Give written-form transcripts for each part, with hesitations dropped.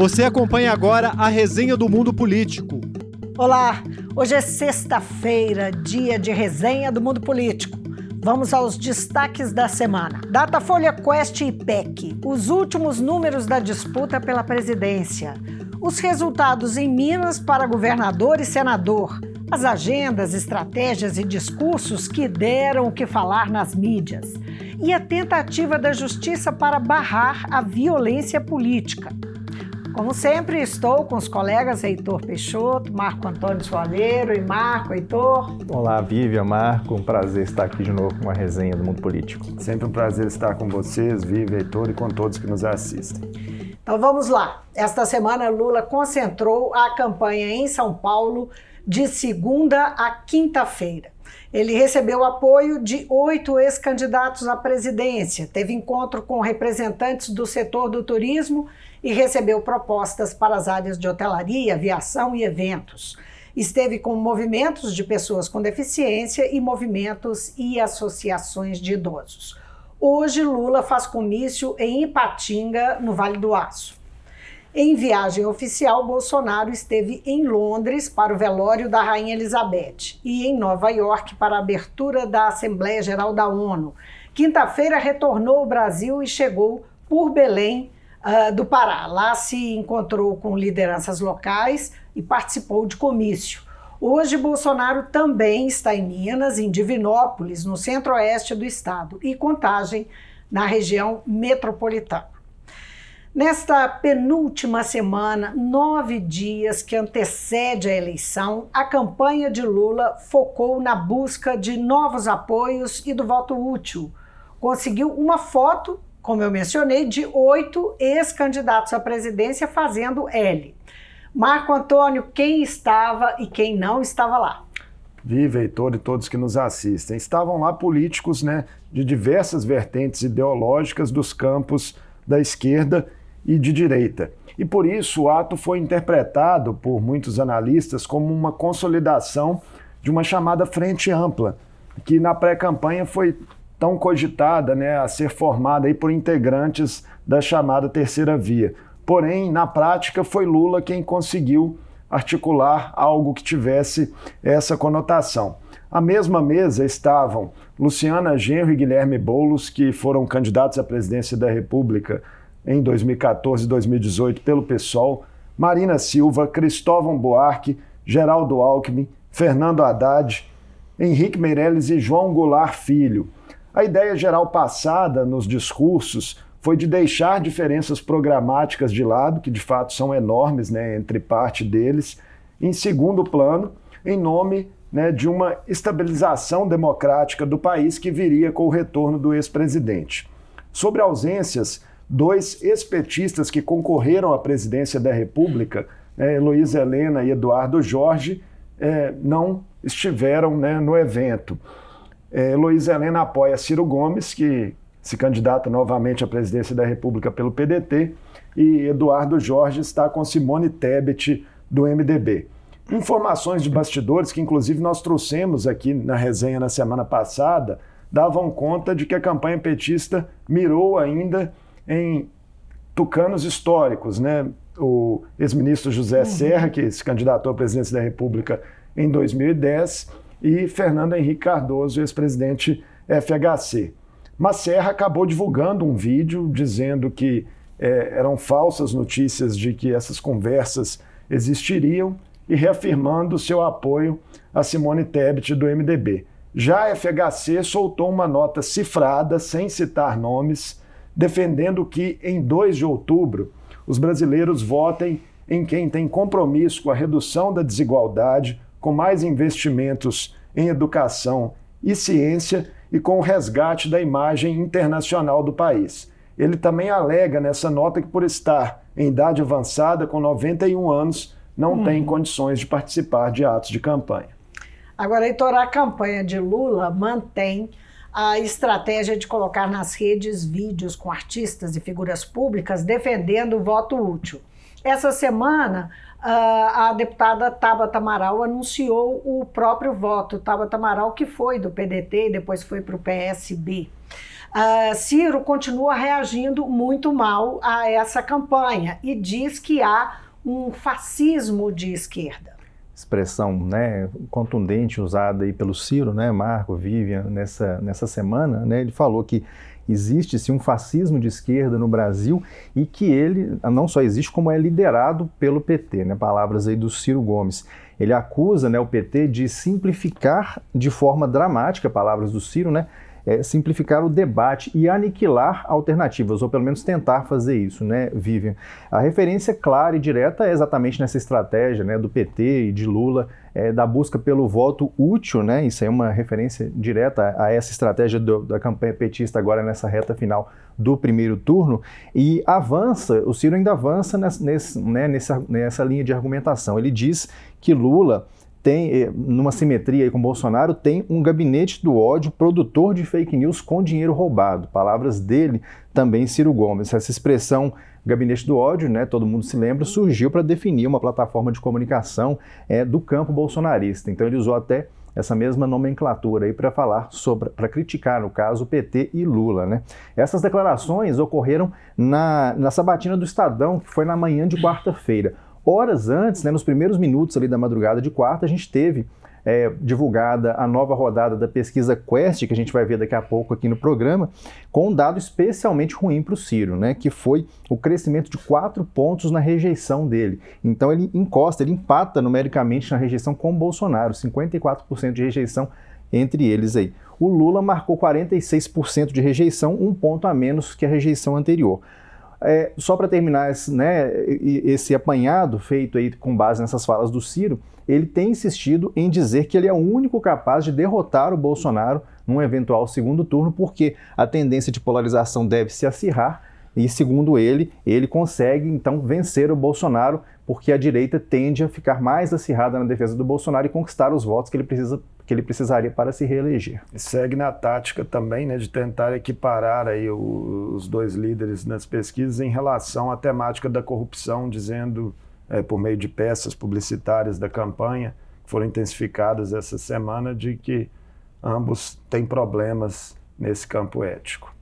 Você acompanha agora a Resenha do Mundo Político. Olá, hoje é sexta-feira, dia de Resenha do Mundo Político. Vamos aos destaques da semana. Datafolha, Quaest e IPEC. Os últimos números da disputa pela presidência. Os resultados em Minas para governador e senador. As agendas, estratégias e discursos que deram o que falar nas mídias. E a tentativa da justiça para barrar a violência política. Como sempre, estou com os colegas Heitor Peixoto, Marco Antônio Soalheiro e Marco, Heitor. Olá, Vivian, Marco, um prazer estar aqui de novo com a Resenha do Mundo Político. Sempre um prazer estar com vocês, Vivian, Heitor, e com todos que nos assistem. Então vamos lá. Esta semana, Lula concentrou a campanha em São Paulo de segunda a quinta-feira. Ele recebeu apoio de 8 ex-candidatos à presidência, teve encontro com representantes do setor do turismo e recebeu propostas para as áreas de hotelaria, aviação e eventos. Esteve com movimentos de pessoas com deficiência e movimentos e associações de idosos. Hoje, Lula faz comício em Ipatinga, no Vale do Aço. Em viagem oficial, Bolsonaro esteve em Londres para o velório da Rainha Elizabeth e em Nova York para a abertura da Assembleia Geral da ONU. Quinta-feira, retornou ao Brasil e chegou por Belém do Pará. Lá se encontrou com lideranças locais e participou de comício. Hoje, Bolsonaro também está em Minas, em Divinópolis, no centro-oeste do estado, e Contagem, na região metropolitana. Nesta penúltima semana, 9 dias que antecede a eleição, a campanha de Lula focou na busca de novos apoios e do voto útil. Conseguiu uma foto, como eu mencionei, de 8 ex-candidatos à presidência fazendo L. Marco Antônio, quem estava e quem não estava lá? Viva, Heitor, e todos que nos assistem. Estavam lá políticos, de diversas vertentes ideológicas dos campos da esquerda e de direita. E por isso o ato foi interpretado por muitos analistas como uma consolidação de uma chamada frente ampla, que na pré-campanha foi tão cogitada a ser formada aí por integrantes da chamada terceira via. Porém, na prática, foi Lula quem conseguiu articular algo que tivesse essa conotação. À mesma mesa estavam Luciana Genro e Guilherme Boulos, que foram candidatos à presidência da República em 2014 e 2018 pelo PSOL, Marina Silva, Cristóvão Buarque, Geraldo Alckmin, Fernando Haddad, Henrique Meirelles e João Goulart Filho. A ideia geral passada nos discursos foi de deixar diferenças programáticas de lado, que de fato são enormes, entre parte deles, em segundo plano, em nome de uma estabilização democrática do país que viria com o retorno do ex-presidente. Sobre ausências, 2 ex-petistas que concorreram à presidência da República, Heloísa Helena e Eduardo Jorge, não estiveram no evento. Heloísa Helena apoia Ciro Gomes, que se candidata novamente à presidência da República pelo PDT, e Eduardo Jorge está com Simone Tebet, do MDB. Informações de bastidores, que inclusive nós trouxemos aqui na resenha na semana passada, davam conta de que a campanha petista mirou ainda em tucanos históricos. O ex-ministro José Serra, que se candidatou à presidência da República em 2010, e Fernando Henrique Cardoso, ex-presidente FHC. Mas Serra acabou divulgando um vídeo dizendo que eram falsas notícias de que essas conversas existiriam, e reafirmando seu apoio a Simone Tebet, do MDB. Já a FHC soltou uma nota cifrada, sem citar nomes, defendendo que, em 2 de outubro, os brasileiros votem em quem tem compromisso com a redução da desigualdade, com mais investimentos em educação e ciência e com o resgate da imagem internacional do país. Ele também alega nessa nota que, por estar em idade avançada, com 91 anos, não tem condições de participar de atos de campanha. Agora, Heitor, a campanha de Lula mantém a estratégia de colocar nas redes vídeos com artistas e figuras públicas defendendo o voto útil. Essa semana, a deputada Tabata Amaral anunciou o próprio voto. Tabata Amaral, que foi do PDT e depois foi para o PSB. Ciro continua reagindo muito mal a essa campanha e diz que há um fascismo de esquerda. Expressão, né, contundente usada aí pelo Ciro, né, Marco, Vivian, nessa semana, né, ele falou que existe sim um fascismo de esquerda no Brasil e que ele não só existe, como é liderado pelo PT, né? Palavras aí do Ciro Gomes. Ele acusa, né, o PT de simplificar de forma dramática, palavras do Ciro, né? Simplificar o debate e aniquilar alternativas, ou pelo menos tentar fazer isso, né, Vivian? A referência clara e direta é exatamente nessa estratégia, né, do PT e de Lula, da busca pelo voto útil, né? Isso é uma referência direta a essa estratégia da campanha petista agora nessa reta final do primeiro turno. E avança, o Ciro ainda avança nessa linha de argumentação. Ele diz que Lula tem, numa simetria aí com Bolsonaro, tem um gabinete do ódio, produtor de fake news com dinheiro roubado. Palavras dele, também Ciro Gomes. Essa expressão gabinete do ódio, né, todo mundo se lembra, surgiu para definir uma plataforma de comunicação do campo bolsonarista. Então ele usou até essa mesma nomenclatura aí para falar sobre, para criticar, no caso, o PT e Lula, né? Essas declarações ocorreram na sabatina do Estadão, que foi na manhã de quarta-feira. Horas antes, né, nos primeiros minutos ali da madrugada de quarta, a gente teve divulgada a nova rodada da pesquisa Quaest, que a gente vai ver daqui a pouco aqui no programa, com um dado especialmente ruim para o Ciro, né, que foi o crescimento de 4 pontos na rejeição dele. Então ele empata numericamente na rejeição com o Bolsonaro, 54% de rejeição entre eles aí. O Lula marcou 46% de rejeição, 1 ponto a menos que a rejeição anterior. Só para terminar esse apanhado feito aí com base nessas falas do Ciro, ele tem insistido em dizer que ele é o único capaz de derrotar o Bolsonaro num eventual segundo turno, porque a tendência de polarização deve se acirrar e, segundo ele consegue então vencer o Bolsonaro, porque a direita tende a ficar mais acirrada na defesa do Bolsonaro e conquistar os votos que ele precisaria para se reeleger. Segue na tática também, né, de tentar equiparar aí os dois líderes nas pesquisas em relação à temática da corrupção, dizendo, por meio de peças publicitárias da campanha, que foram intensificadas essa semana, de que ambos têm problemas nesse campo ético.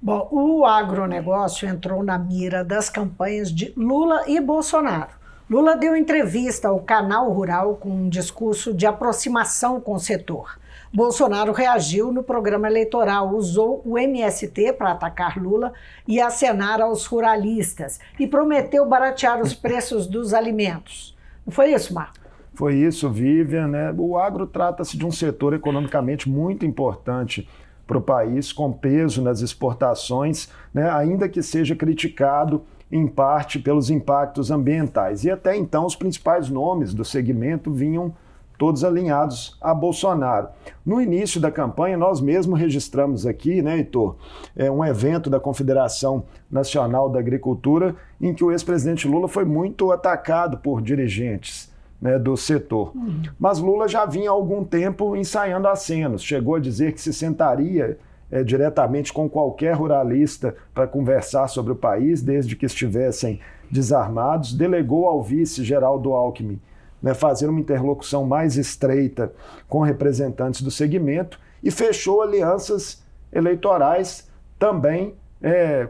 Bom, o agronegócio entrou na mira das campanhas de Lula e Bolsonaro. Lula deu entrevista ao Canal Rural com um discurso de aproximação com o setor. Bolsonaro reagiu no programa eleitoral, usou o MST para atacar Lula e acenar aos ruralistas e prometeu baratear os preços dos alimentos. Não foi isso, Marco? Foi isso, Vivian, né? O agro trata-se de um setor economicamente muito importante para o país, com peso nas exportações, né? Ainda que seja criticado em parte pelos impactos ambientais. E até então os principais nomes do segmento vinham todos alinhados a Bolsonaro. No início da campanha, nós mesmos registramos aqui, né, Heitor, um evento da Confederação Nacional da Agricultura em que o ex-presidente Lula foi muito atacado por dirigentes, né, do setor. Mas Lula já vinha há algum tempo ensaiando acenos, chegou a dizer que se sentaria diretamente com qualquer ruralista para conversar sobre o país, desde que estivessem desarmados, delegou ao vice Geraldo Alckmin, né, fazer uma interlocução mais estreita com representantes do segmento e fechou alianças eleitorais também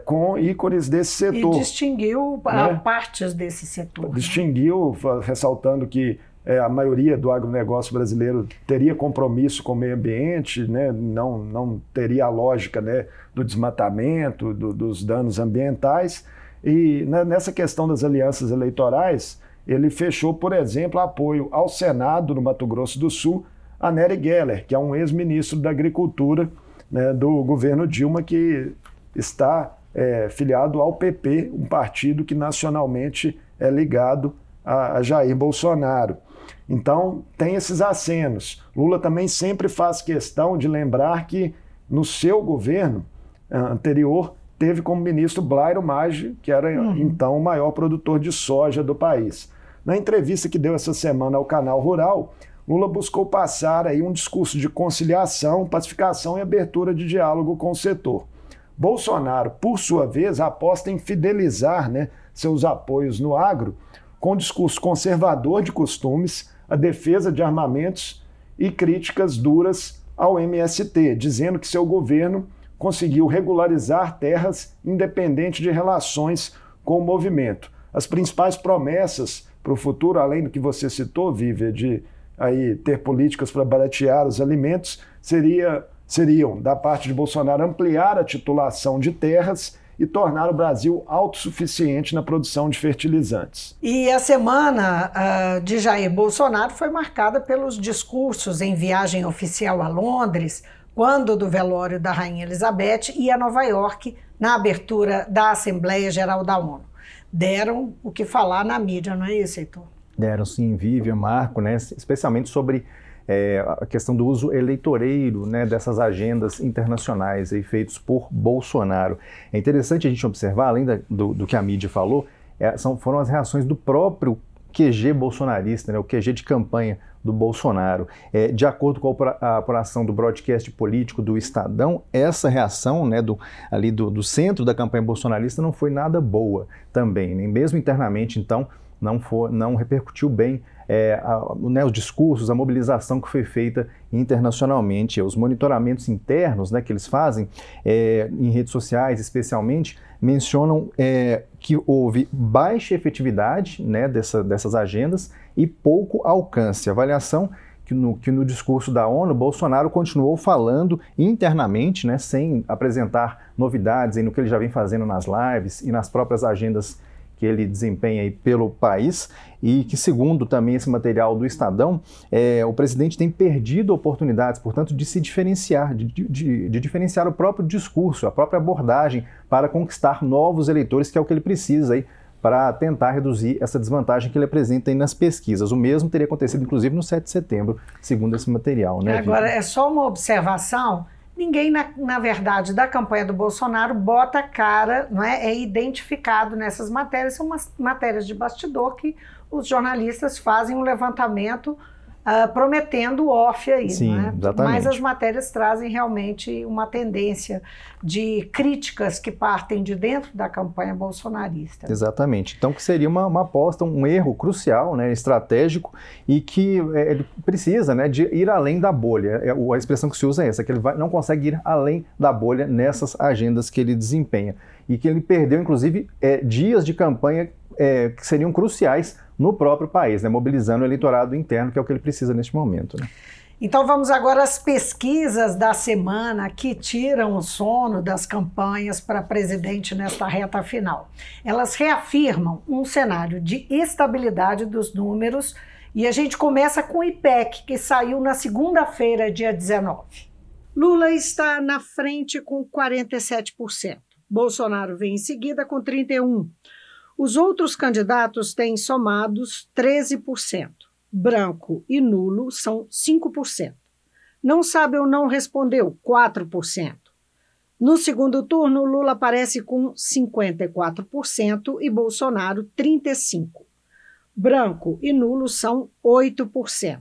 com ícones desse setor. E distinguiu, né, partes desse setor. Distinguiu, ressaltando que a maioria do agronegócio brasileiro teria compromisso com o meio ambiente, né? Não teria a lógica, né, do desmatamento, dos danos ambientais. E nessa questão das alianças eleitorais, ele fechou, por exemplo, apoio ao Senado, no Mato Grosso do Sul, a Nery Geller, que é um ex-ministro da Agricultura, né, do governo Dilma, que está filiado ao PP, um partido que nacionalmente é ligado a Jair Bolsonaro. Então, tem esses acenos. Lula também sempre faz questão de lembrar que, no seu governo anterior, teve como ministro Blairo Maggi, que era, então, o maior produtor de soja do país. Na entrevista que deu essa semana ao Canal Rural, Lula buscou passar aí um discurso de conciliação, pacificação e abertura de diálogo com o setor. Bolsonaro, por sua vez, aposta em fidelizar, né, seus apoios no agro, com discurso conservador de costumes, a defesa de armamentos e críticas duras ao MST, dizendo que seu governo conseguiu regularizar terras independente de relações com o movimento. As principais promessas para o futuro, além do que você citou, Vivian, de aí, ter políticas para baratear os alimentos, seriam, da parte de Bolsonaro, ampliar a titulação de terras e tornar o Brasil autossuficiente na produção de fertilizantes. E a semana de Jair Bolsonaro foi marcada pelos discursos em viagem oficial a Londres, quando do velório da Rainha Elizabeth, e a Nova York, na abertura da Assembleia Geral da ONU. Deram o que falar na mídia, não é isso, Heitor? Deram sim, Vivian, Marco, né? Especialmente sobre a questão do uso eleitoreiro, né, dessas agendas internacionais aí, feitos por Bolsonaro. É interessante a gente observar, além do que a mídia falou, foram as reações do próprio QG bolsonarista, né, o QG de campanha do Bolsonaro. De acordo com a apuração do broadcast político do Estadão, essa reação, né, do centro da campanha bolsonarista não foi nada boa também, nem mesmo internamente, então, não repercutiu bem os discursos, a mobilização que foi feita internacionalmente. Os monitoramentos internos, né, que eles fazem em redes sociais, especialmente, mencionam que houve baixa efetividade, né, dessas agendas e pouco alcance. A avaliação que no discurso da ONU, Bolsonaro continuou falando internamente, né, sem apresentar novidades no que ele já vem fazendo nas lives e nas próprias agendas que ele desempenha aí pelo país, e que, segundo também esse material do Estadão, o presidente tem perdido oportunidades, portanto, de se diferenciar, de diferenciar o próprio discurso, a própria abordagem para conquistar novos eleitores, que é o que ele precisa aí para tentar reduzir essa desvantagem que ele apresenta aí nas pesquisas. O mesmo teria acontecido, inclusive, no 7 de setembro, segundo esse material, né, Vitor? Agora, é só uma observação. Ninguém, na verdade, da campanha do Bolsonaro bota a cara, não é? É identificado nessas matérias, são umas matérias de bastidor que os jornalistas fazem um levantamento prometendo off aí, sim, não é? Exatamente. Mas as matérias trazem realmente uma tendência de críticas que partem de dentro da campanha bolsonarista. Exatamente. Então, que seria uma aposta, um erro crucial, né, estratégico, e que ele precisa, né, de ir além da bolha. A expressão que se usa é essa, que ele não consegue ir além da bolha nessas agendas que ele desempenha. E que ele perdeu, inclusive, dias de campanha que seriam cruciais no próprio país, né, mobilizando o eleitorado interno, que é o que ele precisa neste momento, né? Então vamos agora às pesquisas da semana que tiram o sono das campanhas para presidente nesta reta final. Elas reafirmam um cenário de estabilidade dos números, e a gente começa com o IPEC, que saiu na segunda-feira, dia 19. Lula está na frente com 47%. Bolsonaro vem em seguida com 31%. Os outros candidatos têm somados 13%. Branco e nulo são 5%. Não sabe ou não respondeu, 4%. No segundo turno, Lula aparece com 54% e Bolsonaro 35%. Branco e nulo são 8%.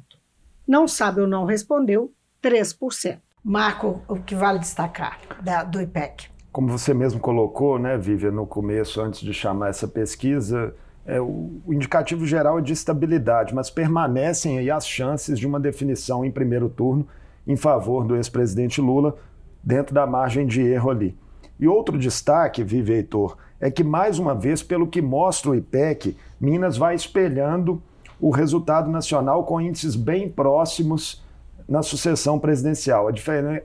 Não sabe ou não respondeu, 3%. Marco, o que vale destacar do IPEC? Como você mesmo colocou, né, Vivian, no começo, antes de chamar essa pesquisa, o indicativo geral é de estabilidade, mas permanecem aí as chances de uma definição em primeiro turno em favor do ex-presidente Lula, dentro da margem de erro ali. E outro destaque, Vivian, Heitor, é que, mais uma vez, pelo que mostra o IPEC, Minas vai espelhando o resultado nacional com índices bem próximos na sucessão presidencial. A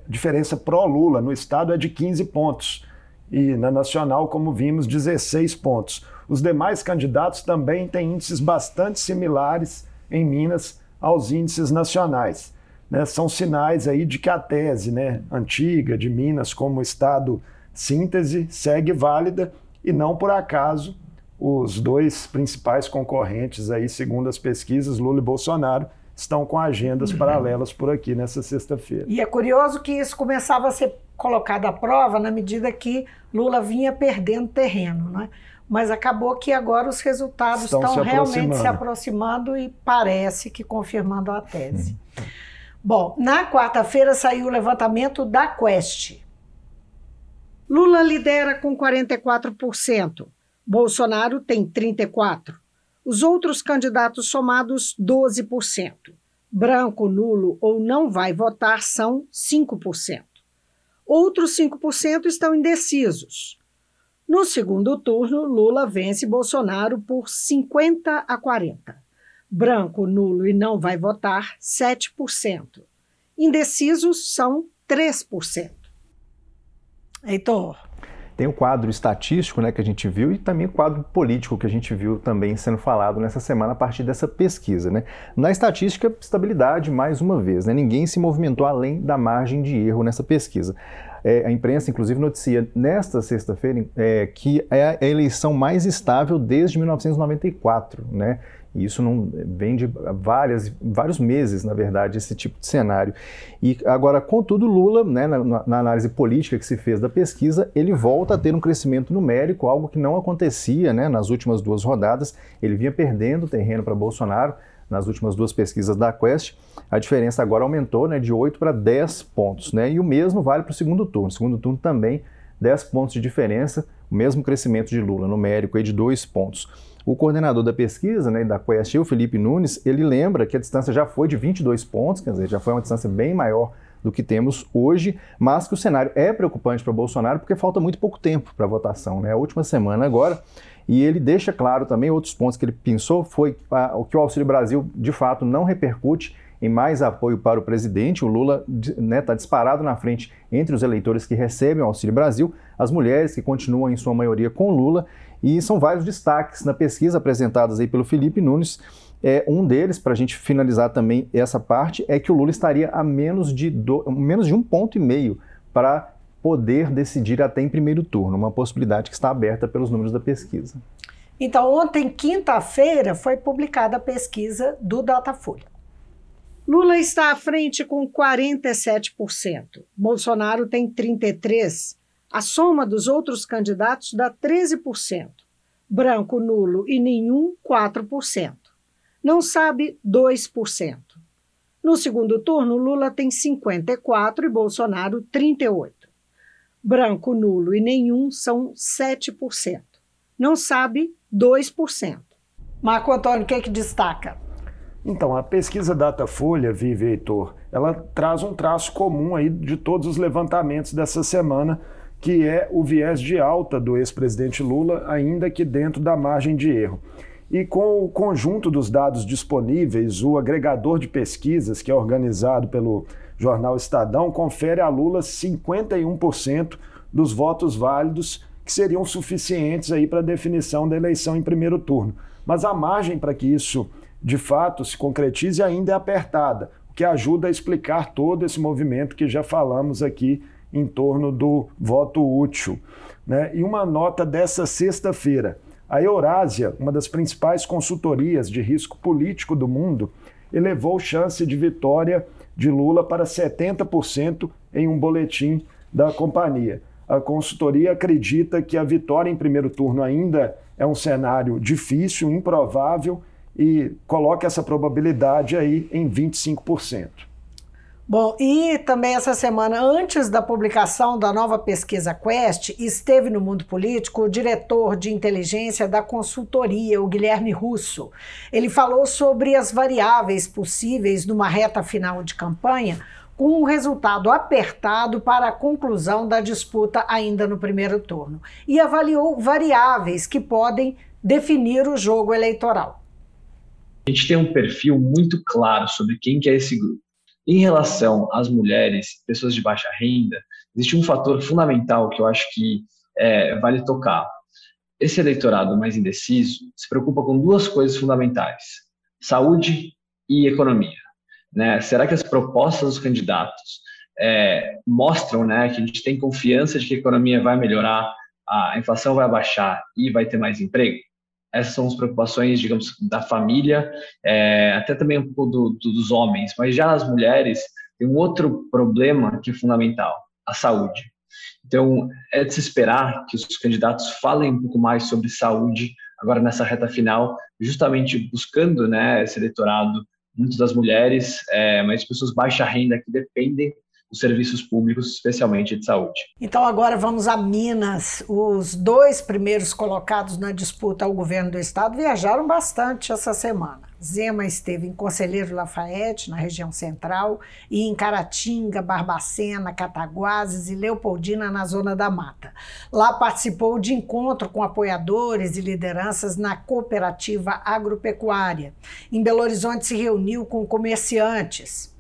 diferença pró-Lula no estado é de 15 pontos e na nacional, como vimos, 16 pontos. Os demais candidatos também têm índices bastante similares em Minas aos índices nacionais, né? São sinais aí de que a tese, né, antiga de Minas como estado síntese segue válida, e não por acaso os dois principais concorrentes aí, segundo as pesquisas, Lula e Bolsonaro, estão com agendas paralelas por aqui nessa sexta-feira. E é curioso que isso começava a ser colocado à prova na medida que Lula vinha perdendo terreno, né? Mas acabou que agora os resultados estão realmente se aproximando e parece que confirmando a tese. Bom, na quarta-feira saiu o levantamento da Quaest. Lula lidera com 44%, Bolsonaro tem 34%. Os outros candidatos somados, 12%. Branco, nulo ou não vai votar são 5%. Outros 5% estão indecisos. No segundo turno, Lula vence Bolsonaro por 50 a 40. Branco, nulo e não vai votar, 7%. Indecisos são 3%. Heitor. Tem o quadro estatístico, né, que a gente viu, e também o quadro político que a gente viu também sendo falado nessa semana a partir dessa pesquisa, né? Na estatística, estabilidade mais uma vez, né? Ninguém se movimentou além da margem de erro nessa pesquisa. A imprensa, inclusive, noticia nesta sexta-feira que é a eleição mais estável desde 1994, né? E isso não vem de vários meses, na verdade, esse tipo de cenário. E agora, contudo, Lula, né, na análise política que se fez da pesquisa, ele volta a ter um crescimento numérico, algo que não acontecia, né, nas últimas duas rodadas. Ele vinha perdendo terreno para Bolsonaro nas últimas duas pesquisas da Quaest. A diferença agora aumentou, né, de 8 para 10 pontos. Né, e o mesmo vale para o segundo turno. O segundo turno também, 10 pontos de diferença, o mesmo crescimento de Lula, numérico aí de 2 pontos. O coordenador da pesquisa, né, da Quaest, o Felipe Nunes, ele lembra que a distância já foi de 22 pontos, quer dizer, já foi uma distância bem maior do que temos hoje, mas que o cenário é preocupante para Bolsonaro porque falta muito pouco tempo para a votação, né, a última semana agora, e ele deixa claro também outros pontos que ele pensou, foi que o Auxílio Brasil, de fato, não repercute em mais apoio para o presidente. O Lula está, né, disparado na frente entre os eleitores que recebem o Auxílio Brasil, as mulheres que continuam, em sua maioria, com Lula. E são vários destaques na pesquisa apresentados aí pelo Felipe Nunes. Um deles, para a gente finalizar também essa parte, é que o Lula estaria a menos de 1,5 ponto para poder decidir até em primeiro turno, uma possibilidade que está aberta pelos números da pesquisa. Então, ontem, quinta-feira, foi publicada a pesquisa do Datafolha. Lula está à frente com 47%, Bolsonaro tem 33%. A soma dos outros candidatos dá 13%, branco, nulo e nenhum, 4%. Não sabe, 2%. No segundo turno, Lula tem 54% e Bolsonaro 38%. Branco, nulo e nenhum são 7%. Não sabe, 2%. Marco Antônio, o que é que destaca? Então, a pesquisa Datafolha, Vivi, Heitor, ela traz um traço comum aí de todos os levantamentos dessa semana, que é o viés de alta do ex-presidente Lula, ainda que dentro da margem de erro. E com o conjunto dos dados disponíveis, o agregador de pesquisas, que é organizado pelo jornal Estadão, confere a Lula 51% dos votos válidos, que seriam suficientes aí para a definição da eleição em primeiro turno. Mas a margem para que isso, de fato, se concretize ainda é apertada, o que ajuda a explicar todo esse movimento que já falamos aqui em torno do voto útil, né? E uma nota dessa sexta-feira. A Eurásia, uma das principais consultorias de risco político do mundo, elevou chance de vitória de Lula para 70% em um boletim da companhia. A consultoria acredita que a vitória em primeiro turno ainda é um cenário difícil, improvável, e coloca essa probabilidade aí em 25%. Bom, e também essa semana, antes da publicação da nova pesquisa Quaest, esteve no Mundo Político o diretor de inteligência da consultoria, o Guilherme Russo. Ele falou sobre as variáveis possíveis numa reta final de campanha, com um resultado apertado para a conclusão da disputa ainda no primeiro turno. E avaliou variáveis que podem definir o jogo eleitoral. A gente tem um perfil muito claro sobre quem que é esse grupo. Em relação às mulheres, pessoas de baixa renda, existe um fator fundamental que eu acho que vale tocar. Esse eleitorado mais indeciso se preocupa com duas coisas fundamentais: saúde e economia, né? Será que as propostas dos candidatos mostram, né, que a gente tem confiança de que a economia vai melhorar, a inflação vai abaixar e vai ter mais emprego? Essas são as preocupações, digamos, da família, até também um pouco dos homens, mas já as mulheres tem um outro problema que é fundamental, a saúde. Então, é de se esperar que os candidatos falem um pouco mais sobre saúde agora nessa reta final, justamente buscando, né, esse eleitorado, muitas das mulheres, mas pessoas de baixa renda que dependem os serviços públicos, especialmente de saúde. Então agora vamos a Minas. Os dois primeiros colocados na disputa ao governo do estado viajaram bastante essa semana. Zema esteve em Conselheiro Lafayette, na região central, e em Caratinga, Barbacena, Cataguases e Leopoldina, na Zona da Mata. Lá participou de encontro com apoiadores e lideranças na cooperativa agropecuária. Em Belo Horizonte se reuniu com comerciantes.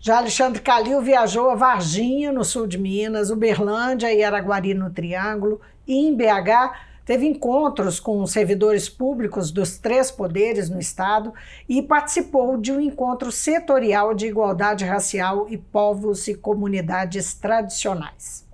Já Alexandre Kalil viajou a Varginha, no sul de Minas, Uberlândia e Araguari, no Triângulo, e em BH teve encontros com servidores públicos dos três poderes no estado e participou de um encontro setorial de igualdade racial e povos e comunidades tradicionais.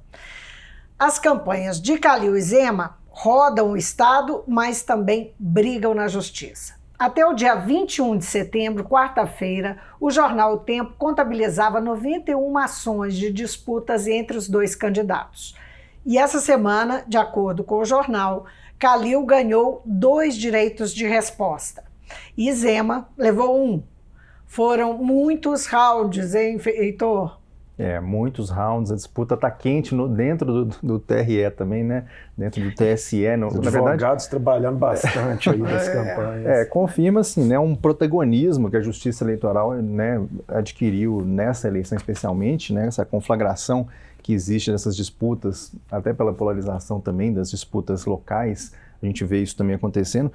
As campanhas de Kalil e Zema rodam o estado, mas também brigam na justiça. Até o dia 21 de setembro, quarta-feira, o jornal O Tempo contabilizava 91 ações de disputas entre os dois candidatos. E essa semana, de acordo com o jornal, Kalil ganhou 2 direitos de resposta e Zema levou 1. Foram muitos rounds, hein, Heitor? Muitos rounds, a disputa está quente dentro do TRE também, né? Dentro do TSE. Os advogados trabalhando bastante aí nas campanhas. Confirma assim, né, um protagonismo que a Justiça Eleitoral, né, adquiriu nessa eleição especialmente, né, essa conflagração que existe nessas disputas, até pela polarização também das disputas locais. A gente vê isso também acontecendo.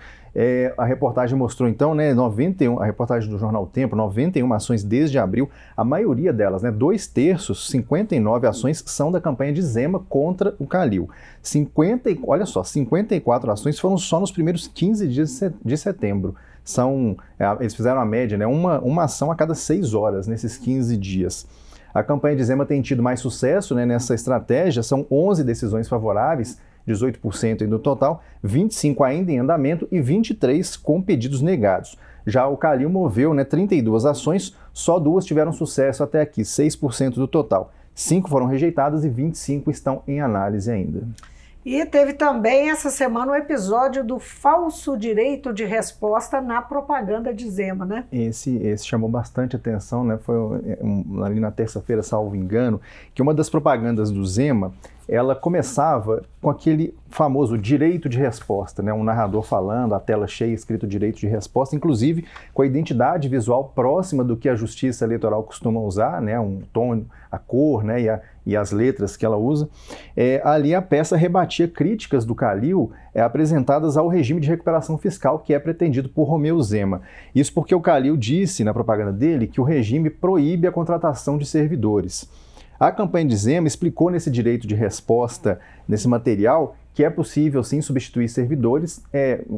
A reportagem mostrou, então, né, 91, a reportagem do jornal Tempo, 91 ações desde abril. A maioria delas, né, 2/3, 59 ações, são da campanha de Zema contra o Kalil. 54 ações foram só nos primeiros 15 dias de setembro. Eles fizeram a média, né, uma ação a cada 6 horas nesses 15 dias. A campanha de Zema tem tido mais sucesso, né, nessa estratégia, são 11 decisões favoráveis, 18% no total, 25 ainda em andamento e 23 com pedidos negados. Já o Kalil moveu, né, 32 ações, só 2 tiveram sucesso até aqui, 6% do total. 5 foram rejeitadas e 25 estão em análise ainda. E teve também essa semana um episódio do falso direito de resposta na propaganda de Zema, né? Esse chamou bastante atenção, né? Foi ali na terça-feira, salvo engano, que uma das propagandas do Zema, ela começava com aquele famoso direito de resposta, né? Um narrador falando, a tela cheia, escrito direito de resposta, inclusive com a identidade visual próxima do que a Justiça Eleitoral costuma usar, né? Um tom, a cor, né? E as letras que ela usa, ali a peça rebatia críticas do Kalil apresentadas ao regime de recuperação fiscal que é pretendido por Romeu Zema. Isso porque o Kalil disse na propaganda dele que o regime proíbe a contratação de servidores. A campanha de Zema explicou nesse direito de resposta, nesse material, que é possível sim substituir servidores,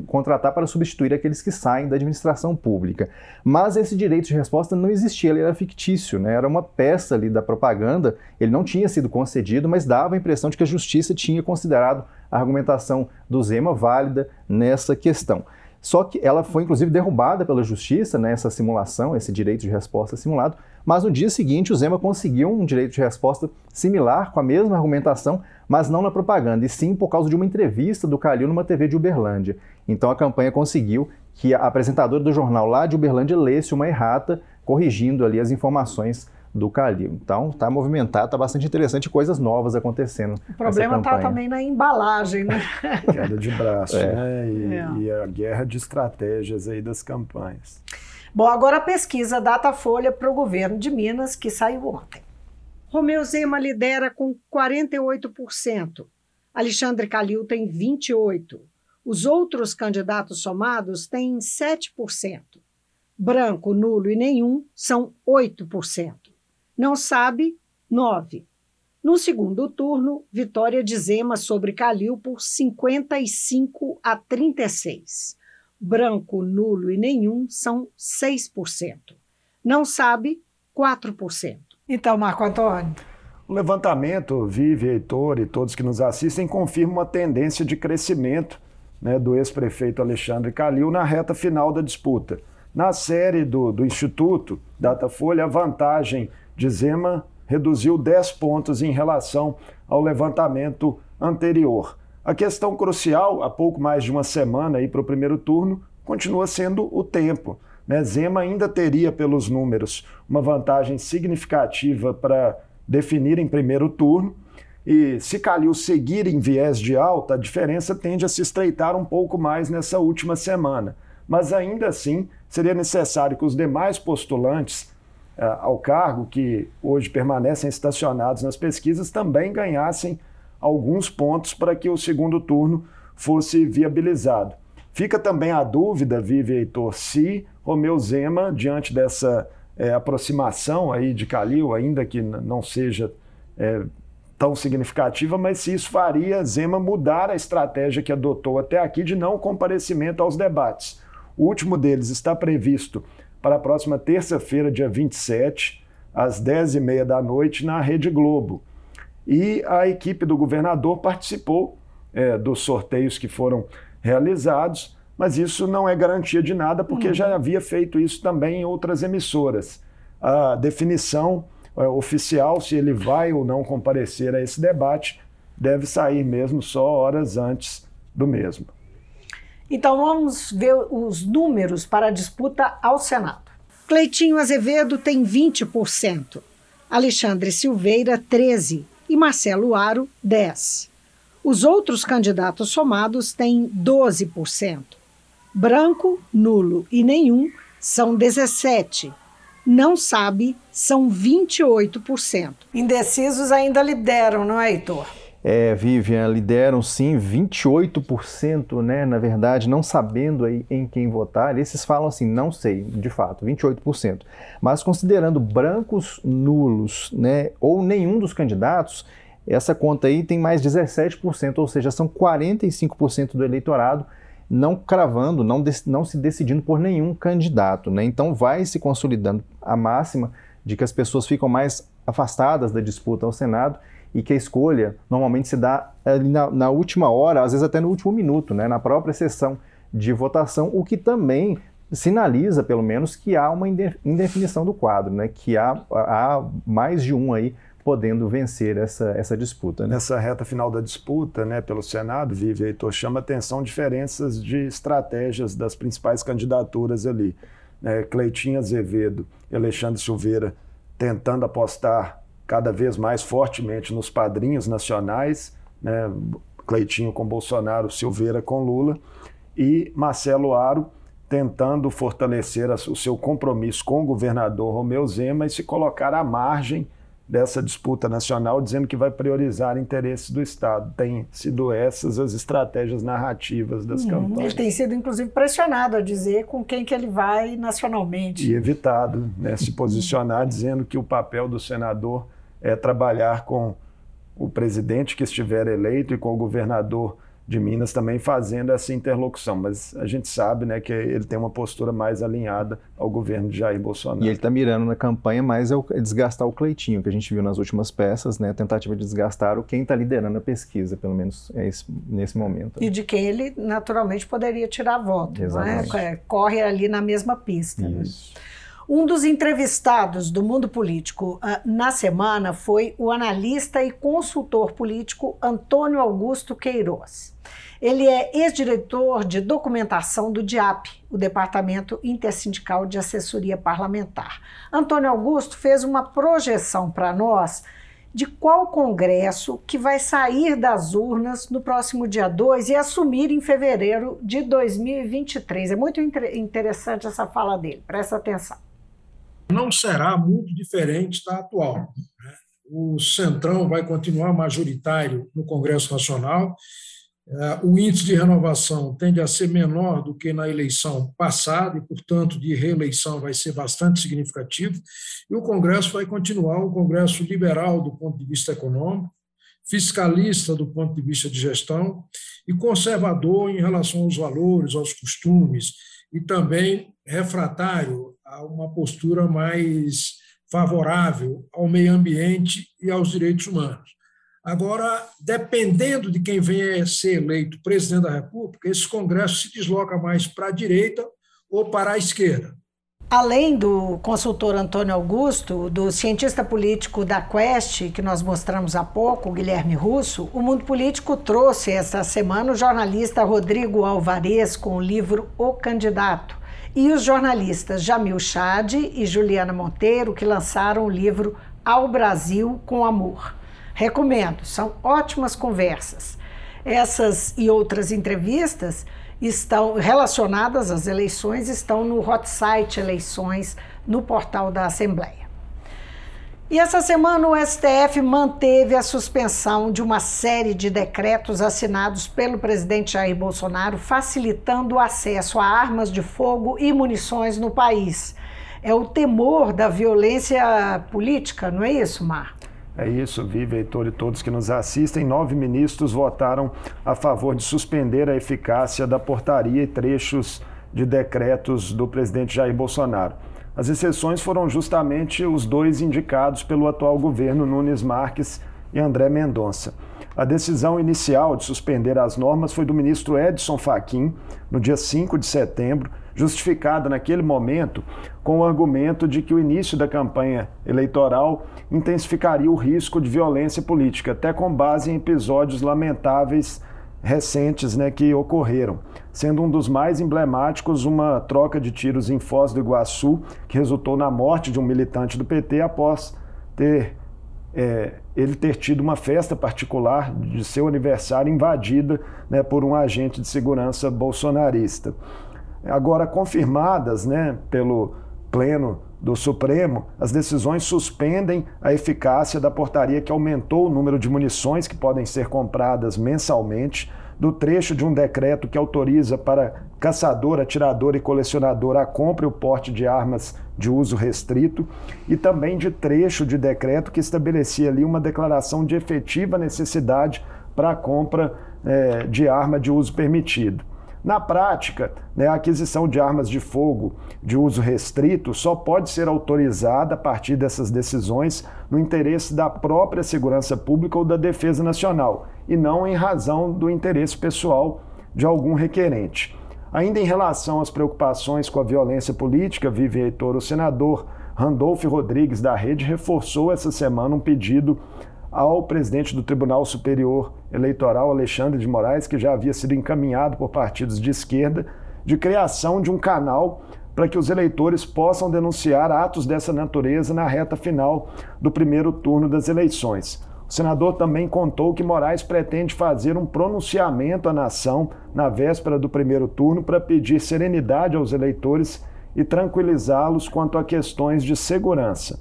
contratar para substituir aqueles que saem da administração pública. Mas esse direito de resposta não existia, ele era fictício, né? Era uma peça ali da propaganda, ele não tinha sido concedido, mas dava a impressão de que a justiça tinha considerado a argumentação do Zema válida nessa questão. Só que ela foi, inclusive, derrubada pela justiça, né, essa simulação, esse direito de resposta simulado, mas no dia seguinte o Zema conseguiu um direito de resposta similar, com a mesma argumentação, mas não na propaganda, e sim por causa de uma entrevista do Kalil numa TV de Uberlândia. Então a campanha conseguiu que a apresentadora do jornal lá de Uberlândia lesse uma errata, corrigindo ali as informações do Kalil. Então, está movimentado, está bastante interessante, coisas novas acontecendo. O problema está também na embalagem, né? Queda de braço, né? E a guerra de estratégias aí das campanhas. Bom, agora a pesquisa Datafolha para o governo de Minas, que saiu ontem. Romeu Zema lidera com 48%. Alexandre Kalil tem 28%. Os outros candidatos somados têm 7%. Branco, nulo e nenhum são 8%. Não sabe, 9%. No segundo turno, vitória de Zema sobre Kalil por 55-36. Branco, nulo e nenhum são 6%. Não sabe, 4%. Então, Marco Antônio. O levantamento, Vivi, Heitor e todos que nos assistem, confirma uma tendência de crescimento, né, do ex-prefeito Alexandre Kalil na reta final da disputa. Na série do Instituto Datafolha, a vantagem de Zema reduziu 10 pontos em relação ao levantamento anterior. A questão crucial, há pouco mais de uma semana para o primeiro turno, continua sendo o tempo, né? Zema ainda teria, pelos números, uma vantagem significativa para definir em primeiro turno. E se Kalil seguir em viés de alta, a diferença tende a se estreitar um pouco mais nessa última semana. Mas ainda assim, seria necessário que os demais postulantes ao cargo, que hoje permanecem estacionados nas pesquisas, também ganhassem alguns pontos para que o segundo turno fosse viabilizado. Fica também a dúvida, Vivi e Heitor, se Romeu Zema, diante dessa aproximação aí de Kalil, ainda que não seja tão significativa, mas se isso faria Zema mudar a estratégia que adotou até aqui de não comparecimento aos debates. O último deles está previsto para a próxima terça-feira, dia 27, às 10h30 da noite, na Rede Globo. E a equipe do governador participou dos sorteios que foram realizados, mas isso não é garantia de nada, porque já havia feito isso também em outras emissoras. A definição oficial, se ele vai ou não comparecer a esse debate, deve sair mesmo só horas antes do mesmo. Então vamos ver os números para a disputa ao Senado. Cleitinho Azevedo tem 20%, Alexandre Silveira 13% e Marcelo Aro 10%. Os outros candidatos somados têm 12%. Branco, nulo e nenhum são 17%. Não sabe são 28%. Indecisos ainda lideram, não é, Heitor? Vivian, lideram sim, 28%, né? Na verdade, não sabendo aí em quem votar. Esses falam assim, não sei, de fato, 28%. Mas considerando brancos, nulos, né, ou nenhum dos candidatos, essa conta aí tem mais 17%, ou seja, são 45% do eleitorado não cravando, não se decidindo por nenhum candidato, né? Então vai se consolidando a máxima de que as pessoas ficam mais afastadas da disputa ao Senado e que a escolha normalmente se dá na última hora, às vezes até no último minuto, né? Na própria sessão de votação, o que também sinaliza, pelo menos, que há uma indefinição do quadro, né? Que há mais de um aí podendo vencer essa disputa. Né? Nessa reta final da disputa, né, pelo Senado, Vivi, Heitor, chama atenção diferenças de estratégias das principais candidaturas ali. Cleitinho Azevedo e Alexandre Silveira tentando apostar cada vez mais fortemente nos padrinhos nacionais, né, Cleitinho com Bolsonaro, Silveira com Lula, e Marcelo Aro tentando fortalecer o seu compromisso com o governador Romeu Zema e se colocar à margem dessa disputa nacional, dizendo que vai priorizar interesses do Estado. Tem sido essas as estratégias narrativas das campanhas. Ele tem sido, inclusive, pressionado a dizer com quem que ele vai nacionalmente. E evitado, né, se posicionar dizendo que o papel do senador é trabalhar com o presidente que estiver eleito e com o governador de Minas também fazendo essa interlocução, mas a gente sabe, né, que ele tem uma postura mais alinhada ao governo de Jair Bolsonaro. E ele está mirando na campanha mais é desgastar o Cleitinho, que a gente viu nas últimas peças, né, a tentativa de desgastar quem está liderando a pesquisa, pelo menos nesse momento. Né? E de quem ele naturalmente poderia tirar voto, exatamente. Não é? Corre ali na mesma pista. Isso. Né? Um dos entrevistados do Mundo Político na semana foi o analista e consultor político Antônio Augusto Queiroz. Ele é ex-diretor de documentação do DIAP, o Departamento Intersindical de Assessoria Parlamentar. Antônio Augusto fez uma projeção para nós de qual congresso que vai sair das urnas no próximo dia 2 e assumir em fevereiro de 2023. É muito interessante essa fala dele, presta atenção. Não será muito diferente da atual. O Centrão vai continuar majoritário no Congresso Nacional, o índice de renovação tende a ser menor do que na eleição passada e, portanto, de reeleição vai ser bastante significativo, e o Congresso vai continuar um Congresso liberal do ponto de vista econômico, fiscalista do ponto de vista de gestão e conservador em relação aos valores, aos costumes, e também refratário a uma postura mais favorável ao meio ambiente e aos direitos humanos. Agora, dependendo de quem venha a ser eleito presidente da República, esse Congresso se desloca mais para a direita ou para a esquerda. Além do consultor Antônio Augusto, do cientista político da Quaest, que nós mostramos há pouco, Guilherme Russo, o Mundo Político trouxe essa semana o jornalista Rodrigo Alvarez com o livro O Candidato, e os jornalistas Jamil Chade e Juliana Monteiro, que lançaram o livro ao Brasil com amor. Recomendo, são ótimas conversas. Essas e outras entrevistas estão relacionadas às eleições, estão no hot site Eleições, no portal da Assembleia. E essa semana o STF manteve a suspensão de uma série de decretos assinados pelo presidente Jair Bolsonaro, facilitando o acesso a armas de fogo e munições no país. É o temor da violência política, não é isso, Marco? É isso, Vivi, Heitor e todos que nos assistem. 9 ministros votaram a favor de suspender a eficácia da portaria e trechos de decretos do presidente Jair Bolsonaro. As exceções foram justamente os 2 indicados pelo atual governo, Nunes Marques e André Mendonça. A decisão inicial de suspender as normas foi do ministro Edson Fachin, no dia 5 de setembro, justificada naquele momento com o argumento de que o início da campanha eleitoral intensificaria o risco de violência política, até com base em episódios lamentáveis recentes, que ocorreram, sendo um dos mais emblemáticos uma troca de tiros em Foz do Iguaçu, que resultou na morte de um militante do PT após ele ter tido uma festa particular de seu aniversário invadida por um agente de segurança bolsonarista. Agora confirmadas pelo Pleno do Supremo, as decisões suspendem a eficácia da portaria que aumentou o número de munições que podem ser compradas mensalmente, do trecho de um decreto que autoriza para caçador, atirador e colecionador a compra e o porte de armas de uso restrito, e também de trecho de decreto que estabelecia ali uma declaração de efetiva necessidade para a compra de arma de uso permitido. Na prática, a aquisição de armas de fogo de uso restrito só pode ser autorizada a partir dessas decisões no interesse da própria segurança pública ou da defesa nacional, e não em razão do interesse pessoal de algum requerente. Ainda em relação às preocupações com a violência política, Vivi, Heitor, o senador Randolfo Rodrigues da Rede reforçou essa semana um pedido ao presidente do Tribunal Superior Eleitoral, Alexandre de Moraes, que já havia sido encaminhado por partidos de esquerda, de criação de um canal para que os eleitores possam denunciar atos dessa natureza na reta final do primeiro turno das eleições. O senador também contou que Moraes pretende fazer um pronunciamento à nação na véspera do primeiro turno para pedir serenidade aos eleitores e tranquilizá-los quanto a questões de segurança.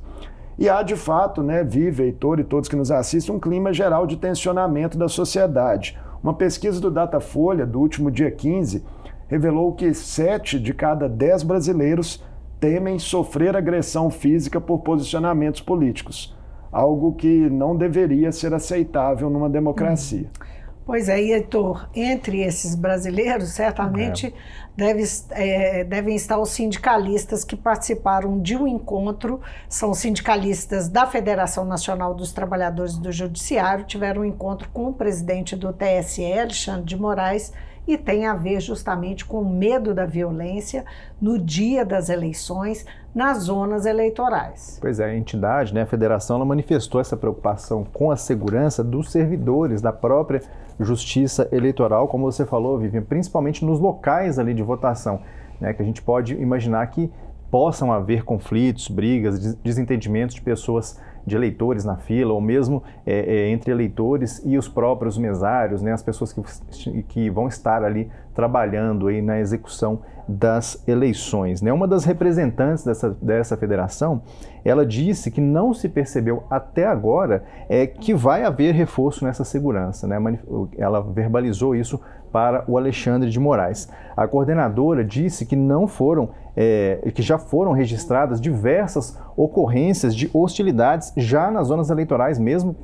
E há, de fato, Vive, Heitor e todos que nos assistem, um clima geral de tensionamento da sociedade. Uma pesquisa do Datafolha, do último dia 15, revelou que 7 de cada 10 brasileiros temem sofrer agressão física por posicionamentos políticos, algo que não deveria ser aceitável numa democracia. Pois é, Heitor, entre esses brasileiros, certamente devem estar os sindicalistas que participaram de um encontro, são sindicalistas da Federação Nacional dos Trabalhadores do Judiciário, tiveram um encontro com o presidente do TSE, Alexandre de Moraes, e tem a ver justamente com o medo da violência no dia das eleições, nas zonas eleitorais. Pois é, a entidade, a federação, ela manifestou essa preocupação com a segurança dos servidores da própria Justiça Eleitoral, como você falou, Vivian, principalmente nos locais ali de votação, que a gente pode imaginar que possam haver conflitos, brigas, desentendimentos de pessoas, de eleitores na fila, ou mesmo entre eleitores e os próprios mesários, as pessoas que vão estar ali trabalhando aí na execução das eleições. Uma das representantes dessa federação, ela disse que não se percebeu até agora que vai haver reforço nessa segurança. Ela verbalizou isso para o Alexandre de Moraes. A coordenadora disse que que já foram registradas diversas ocorrências de hostilidades já nas zonas eleitorais, mesmo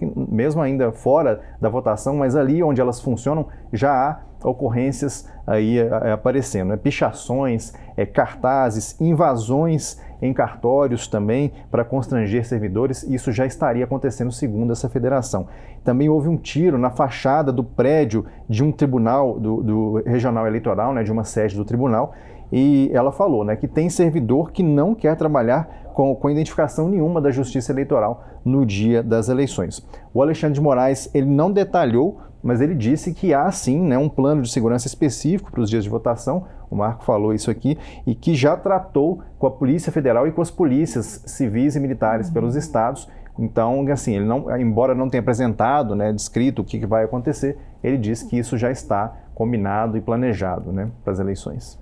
ainda fora da votação, mas ali onde elas funcionam já há ocorrências aí aparecendo, pichações, cartazes, invasões em cartórios também para constranger servidores, isso já estaria acontecendo segundo essa federação. Também houve um tiro na fachada do prédio de um tribunal do regional eleitoral, de uma sede do tribunal, e ela falou que tem servidor que não quer trabalhar com identificação nenhuma da Justiça Eleitoral no dia das eleições. O Alexandre de Moraes ele não detalhou, mas ele disse que há sim um plano de segurança específico para os dias de votação, o Marco falou isso aqui, e que já tratou com a Polícia Federal e com as polícias civis e militares pelos estados Então, assim, ele não, embora não tenha apresentado, né, descrito o que vai acontecer, ele diz que isso já está combinado e planejado, né, para as eleições.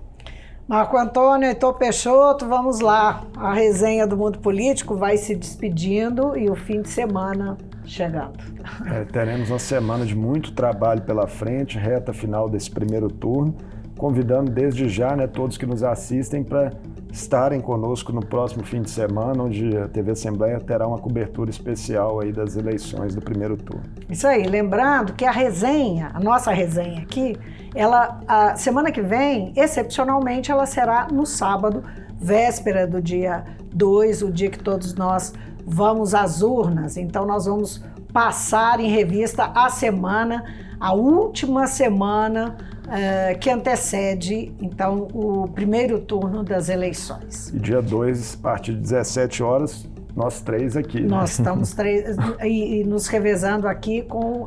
Marco Antônio, Heitor Peixoto, vamos lá. A resenha do Mundo Político vai se despedindo e o fim de semana chegando. Teremos uma semana de muito trabalho pela frente, reta final desse primeiro turno. Convidando desde já, né, todos que nos assistem para estarem conosco no próximo fim de semana, onde a TV Assembleia terá uma cobertura especial aí das eleições do primeiro turno. Isso aí, lembrando que a resenha, a nossa resenha aqui, ela, a semana que vem, excepcionalmente, ela será no sábado, véspera do dia 2, o dia que todos nós vamos às urnas. Então nós vamos passar em revista a semana, a última semana que antecede, então, o primeiro turno das eleições. E dia 2, a partir de 17 horas, nós três aqui. Né? Nós estamos três e nos revezando aqui com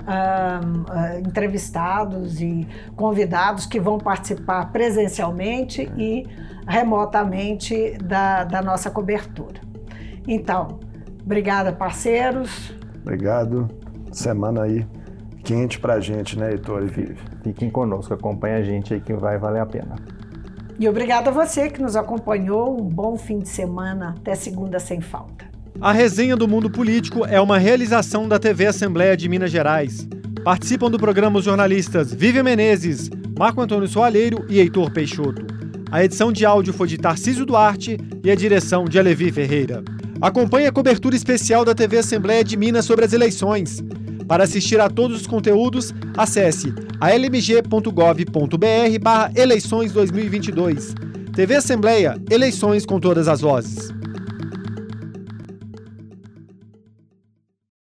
entrevistados e convidados que vão participar presencialmente e remotamente da nossa cobertura. Então, obrigada, parceiros. Obrigado. Semana aí quente pra gente, né, Heitor e Vivi? Fiquem conosco, acompanha a gente aí que vai valer a pena. E obrigado a você que nos acompanhou. Um bom fim de semana. Até segunda sem falta. A Resenha do Mundo Político é uma realização da TV Assembleia de Minas Gerais. Participam do programa os jornalistas Vivian Menezes, Marco Antônio Soalheiro e Heitor Peixoto. A edição de áudio foi de Tarcísio Duarte e a direção de Alevi Ferreira. Acompanhe a cobertura especial da TV Assembleia de Minas sobre as eleições. Para assistir a todos os conteúdos, acesse almg.gov.br/eleições2022. TV Assembleia, eleições com todas as vozes.